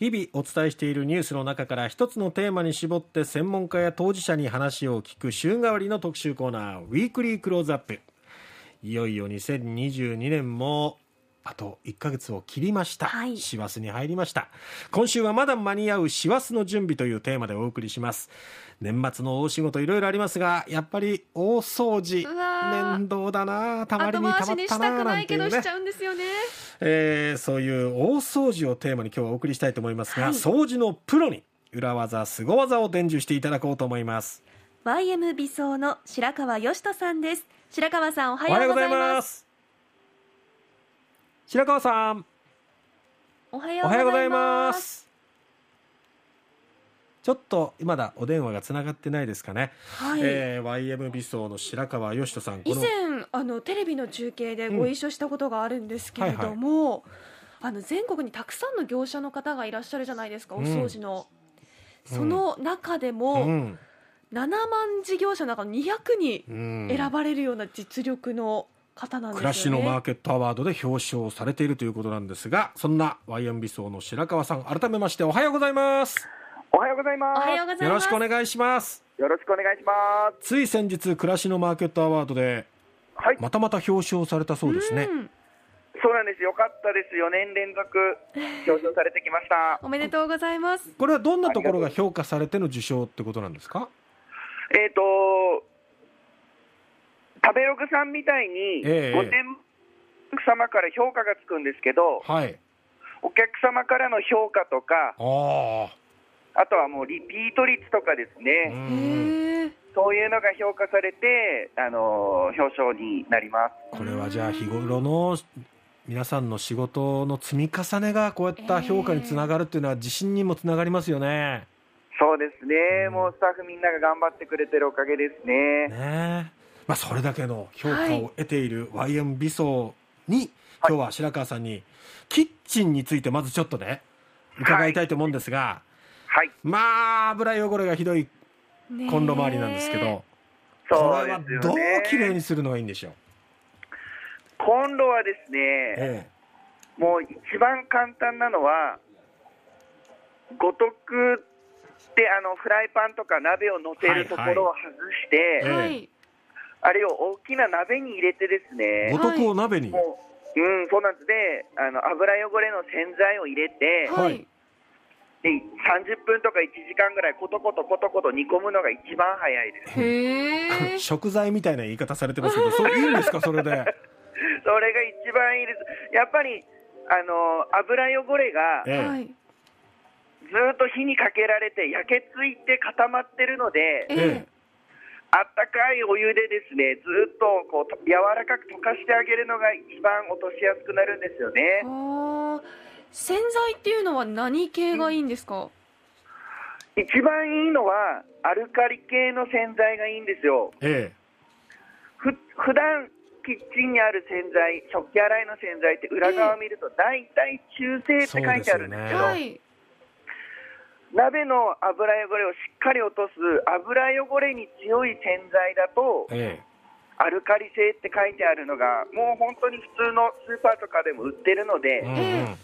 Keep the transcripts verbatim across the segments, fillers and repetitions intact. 日々お伝えしているニュースの中から一つのテーマに絞って専門家や当事者に話を聞く週替わりの特集コーナー、ウィークリークローズアップ。いよいよにせんにじゅうにねんもあといっかげつを切りました、はい、師走に入りました。今週はまだ間に合う師走の準備というテーマでお送りします。年末の大仕事いろいろありますが、やっぱり大掃除、面倒だな、たまりにたまったな、後回しにしたくないけどしちゃうんですよね、えー、そういう大掃除をテーマに今日はお送りしたいと思いますが、はい、掃除のプロに裏技凄技を伝授していただこうと思います。 ワイエム 美装の白川義人さんです。白川さん、おはようございます。白川さん、おはようございます。ちょっとまだお電話がつながってないですかね、はい、えー、ワイエム 美装の白川義人さん、以前あのテレビの中継でご一緒したことがあるんですけれども、うん、はいはい、あの全国にたくさんの業者の方がいらっしゃるじゃないですか、お掃除の、うん、その中でも、うん、ななまん事業者の中のにひゃくに選ばれるような実力の方なんですよね。暮らしのマーケットアワードで表彰されているということなんですが、そんなワイエム 美装の白川さん、改めましておはようございます。おはようございます。よろしくお願いします。よろしくお願いします。つい先日、暮らしのマーケットアワードで、はい、またまた表彰されたそうですね。うん、そうなんです。よかったです。よねん連続表彰されてきました。おめでとうございます。これはどんなところが評価されての受賞ってことなんですか？えーと食べログさんみたいに、えー、ご店様から評価がつくんですけど、はい、お客様からの評価とか、ああとはもうリピート率とかですね、うん、そういうのが評価されて、あのー、表彰になります。これはじゃあ日頃の皆さんの仕事の積み重ねがこういった評価につながるというのは自信にもつながりますよね。そうですね、うん、もうスタッフみんなが頑張ってくれてるおかげですね。ねえ、まあ、それだけの評価を得ている ワイエム 美装に、今日は白川さんにキッチンについてまずちょっとね伺いたいと思うんですが、はいはい、まあ油汚れがひどいコンロ周りなんですけど、ね、これはどうきれいにするのがいいんでしょう？コンロはですね、ええ、もう一番簡単なのはごとくで、あのフライパンとか鍋を乗せるところを外して、はいはい、ええ、あれを大きな鍋に入れてですね、男を鍋に、もう、うん、そうなんです。で、あの油汚れの洗剤を入れて、はい、でさんじゅっぷんとかいちじかんぐらいコトコトコトコト煮込むのが一番早いです。へー食材みたいな言い方されてますけど、それいいんですか？それでそれが一番いいです。やっぱりあの油汚れが、ええ、ずっと火にかけられて焼けついて固まってるので、ええ、あったかいお湯でですね、ずっとこう柔らかく溶かしてあげるのが一番落としやすくなるんですよね。あ、洗剤っていうのは何系がいいんですか？うん、一番いいのはアルカリ系の洗剤がいいんですよ。ええ、ふ普段キッチンにある洗剤、食器洗いの洗剤って裏側を見ると大体中性って書いてあるんですけど、そうですよね。はい、鍋の油汚れをしっかり落とす油汚れに強い洗剤だと、ええ、アルカリ性って書いてあるのがもう本当に普通のスーパーとかでも売ってるので、うん、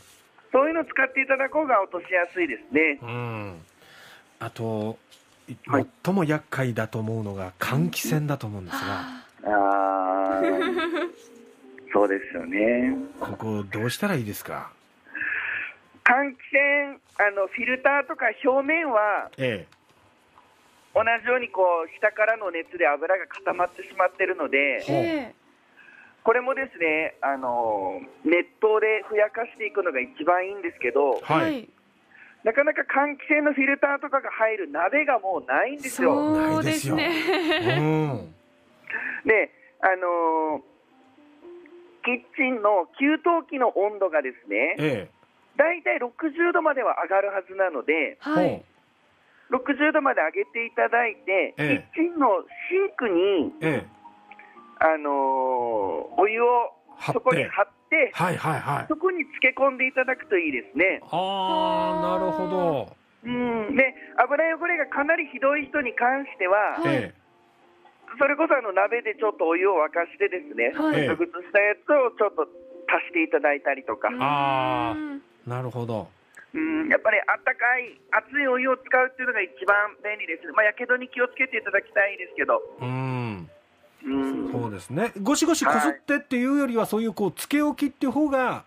そういうのを使っていただこうが落としやすいですね。うん、あと最も厄介だと思うのが換気扇だと思うんですが、あそうですよね。ここどうしたらいいですか？換気扇、あのフィルターとか表面は、ええ、同じようにこう下からの熱で油が固まってしまっているので、ええ、これもですね、あの熱湯でふやかしていくのが一番いいんですけど、はい、なかなか換気扇のフィルターとかが入る鍋がもうないんですよ。そうですね。うん、で、あのキッチンの給湯器の温度がですね、ええ、だいたいろくじゅうどまでは上がるはずなので、はい、ろくじゅうどまで上げていただいて、ええ、キッチンのシンクに、ええ、あのー、お湯をそこに張って、はいはいはい、そこに漬け込んでいただくといいですね。ああ、なるほど。うん、で油汚れがかなりひどい人に関しては、ええ、それこそあの鍋でちょっとお湯を沸かしてですね、はい、沸騰したやつをちょっと足していただいたりとか。あ、なるほど。うん、やっぱりあったかい熱いお湯を使うっていうのが一番便利です。まあやけどに気をつけていただきたいですけど。うん。うん、そうですね。ゴシゴシこすってっていうよりは、はい、そういうこうつけ置きっていう方が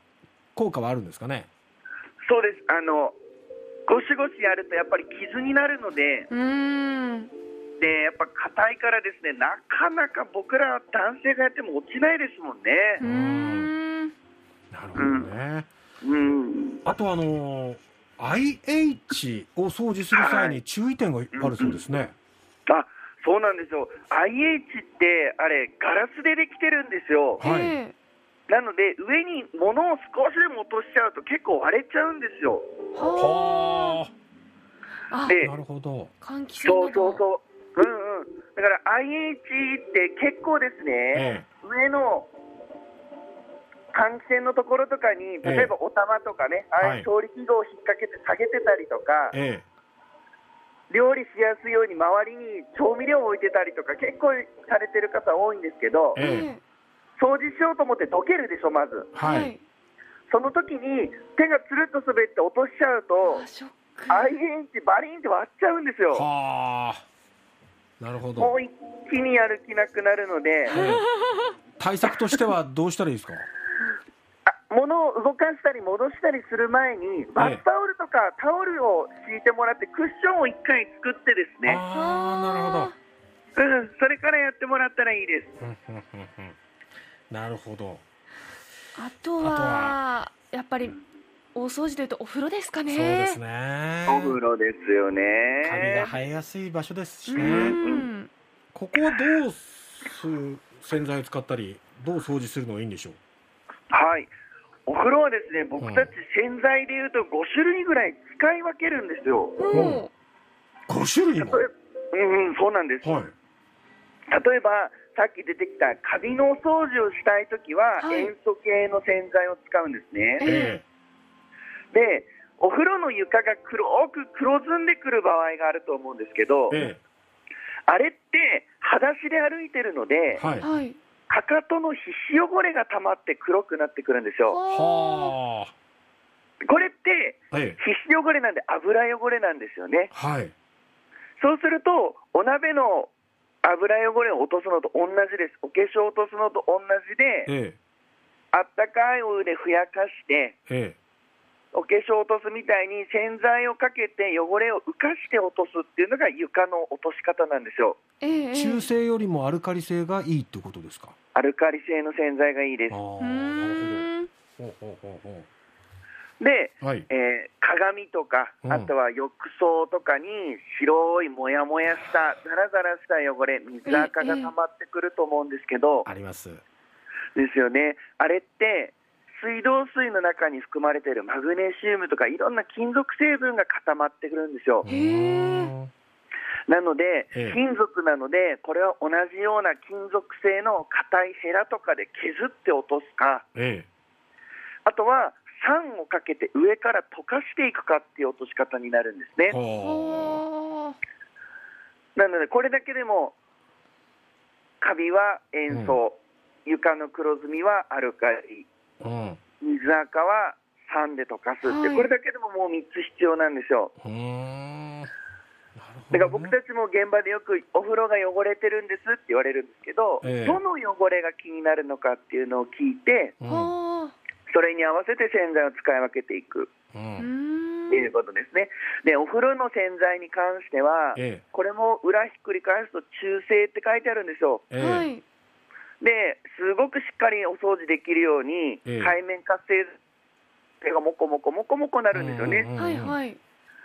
効果はあるんですかね。そうです。あのゴシゴシやるとやっぱり傷になるので。うん。でやっぱ硬いからですね、なかなか僕ら男性がやっても落ちないですもんね。うん。なるほどね。うん。うん、あとあのー、アイエイチ を掃除する際に注意点があるそうですね。はい、うんうん、あ、そうなんですよ。アイエイチ ってあれガラスでできてるんですよ。はい。なので上に物を少しでも落としちゃうと結構割れちゃうんですよ。はあ。で、なるほど。換気扇。そうそうそう。うんうん、だから アイエイチ って結構ですね、ええ、上の換気扇のところとかに例えばお玉とかね、ええ、ああいう調理器具を引っ掛けて下げてたりとか、ええ、料理しやすいように周りに調味料を置いてたりとか結構されてる方多いんですけど、ええ、掃除しようと思ってどけるでしょまず、はい、その時に手がつるっと滑って落としちゃうと アイエイチ バリンって割っちゃうんですよ。はあ、なるほど。もう一気に歩きなくなるので、はい、対策としてはどうしたらいいですか。あ、物を動かしたり戻したりする前にバスタオルとかタオルを敷いてもらってクッションを一回作ってですね、あー、なるほど、うん、それからやってもらったらいいです。なるほど。あとは、あとはやっぱりお掃除というとお風呂ですかね。そうですね、お風呂ですよね。カビが生えやすい場所ですしね。うん、ここはどう洗剤を使ったりどう掃除するのがいいんでしょう。はい、お風呂はですね、僕たち洗剤でいうとごしゅるいぐらい使い分けるんですよ。うん、ごしゅるいも、うん、そうなんです、はい、例えばさっき出てきたカビのお掃除をしたいときは、はい、塩素系の洗剤を使うんですね。えーでお風呂の床が黒く黒ずんでくる場合があると思うんですけど、ええ、あれって裸足で歩いてるので、はい、かかとの皮脂汚れが溜まって黒くなってくるんですよ。はー、これって、ええ、皮脂汚れなんで油汚れなんですよね、はい、そうするとお鍋の油汚れを落とすのと同じです。お化粧を落とすのと同じで、ええ、あったかいお湯でふやかして、ええ、お化粧を落とすみたいに洗剤をかけて汚れを浮かして落とすっていうのが床の落とし方なんですよ。ええ、中性よりもアルカリ性がいいってことですか。アルカリ性の洗剤がいいです。あー、なるほど。ほうほうほう。で、はい、えー、鏡とかあとは浴槽とかに白いもやもやしたザラザラした汚れ、水垢が溜まってくると思うんですけど、ええ、ありますですよね。あれって水道水の中に含まれているマグネシウムとかいろんな金属成分が固まってくるんですよ。へー。なので金属なのでこれは同じような金属製の硬いヘラとかで削って落とすか、あとは酸をかけて上から溶かしていくかっていう落とし方になるんですね。なのでこれだけでもカビは塩素、うん、床の黒ずみはアルカリ、うん、水垢は酸で溶かすって、はい、これだけでももうみっつ必要なんですよ。うーん、なるほどね。だから僕たちも現場でよくお風呂が汚れてるんですって言われるんですけど、えー、どの汚れが気になるのかっていうのを聞いて、うん、それに合わせて洗剤を使い分けていく、うん、っていうことですね。でお風呂の洗剤に関しては、えー、これも裏ひっくり返すと中性って書いてあるんですよ。えーはい、ですごくしっかりお掃除できるように、ええ、界面活性手がモコモコモコモコなるんですよね。はいはい。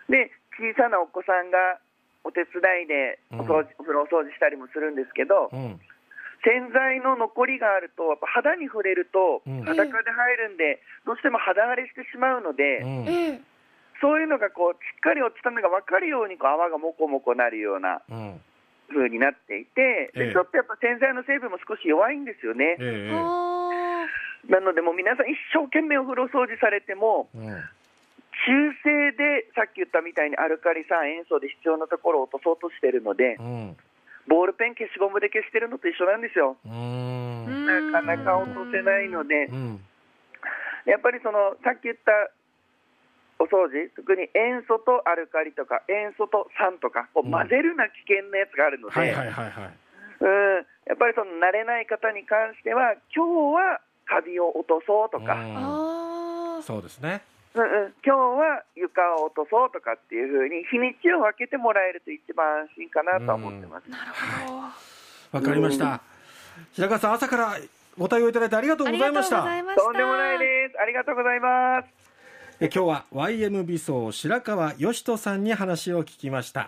で小さなお子さんがお手伝いでお掃除、うん、お風呂お掃除したりもするんですけど、うん、洗剤の残りがあるとやっぱ肌に触れると裸で入るんで、うん、どうしても肌荒れしてしまうので、うん、そういうのがこうしっかり落ちたのが分かるようにこう泡がモコモコなるような、うん、風になっていて、でちょっとやっぱ洗剤の成分も少し弱いんですよね、ええ、なのでもう皆さん一生懸命お風呂掃除されても、うん、中性でさっき言ったみたいにアルカリ酸塩素で必要なところを落とそうとしてるので、うん、ボールペン消しゴムで消してるのと一緒なんですよ。うーん、なかなか落とせないので、うん、やっぱりそのさっき言ったおお掃除、特に塩素とアルカリとか塩素と酸とかを混ぜるな危険なやつがあるので、やっぱりその慣れない方に関しては今日はカビを落とそうとか、うん、あそうですね、うんうん、今日は床を落とそうとかっていう風に日にちを分けてもらえると一番安心かなと思ってます。なるほど、はい、分かりました、うん、白川さん朝からお対応いただいてありがとうございました。とんでもないです。ありがとうございます。え今日は ワイエム 美走白川義人さんに話を聞きました。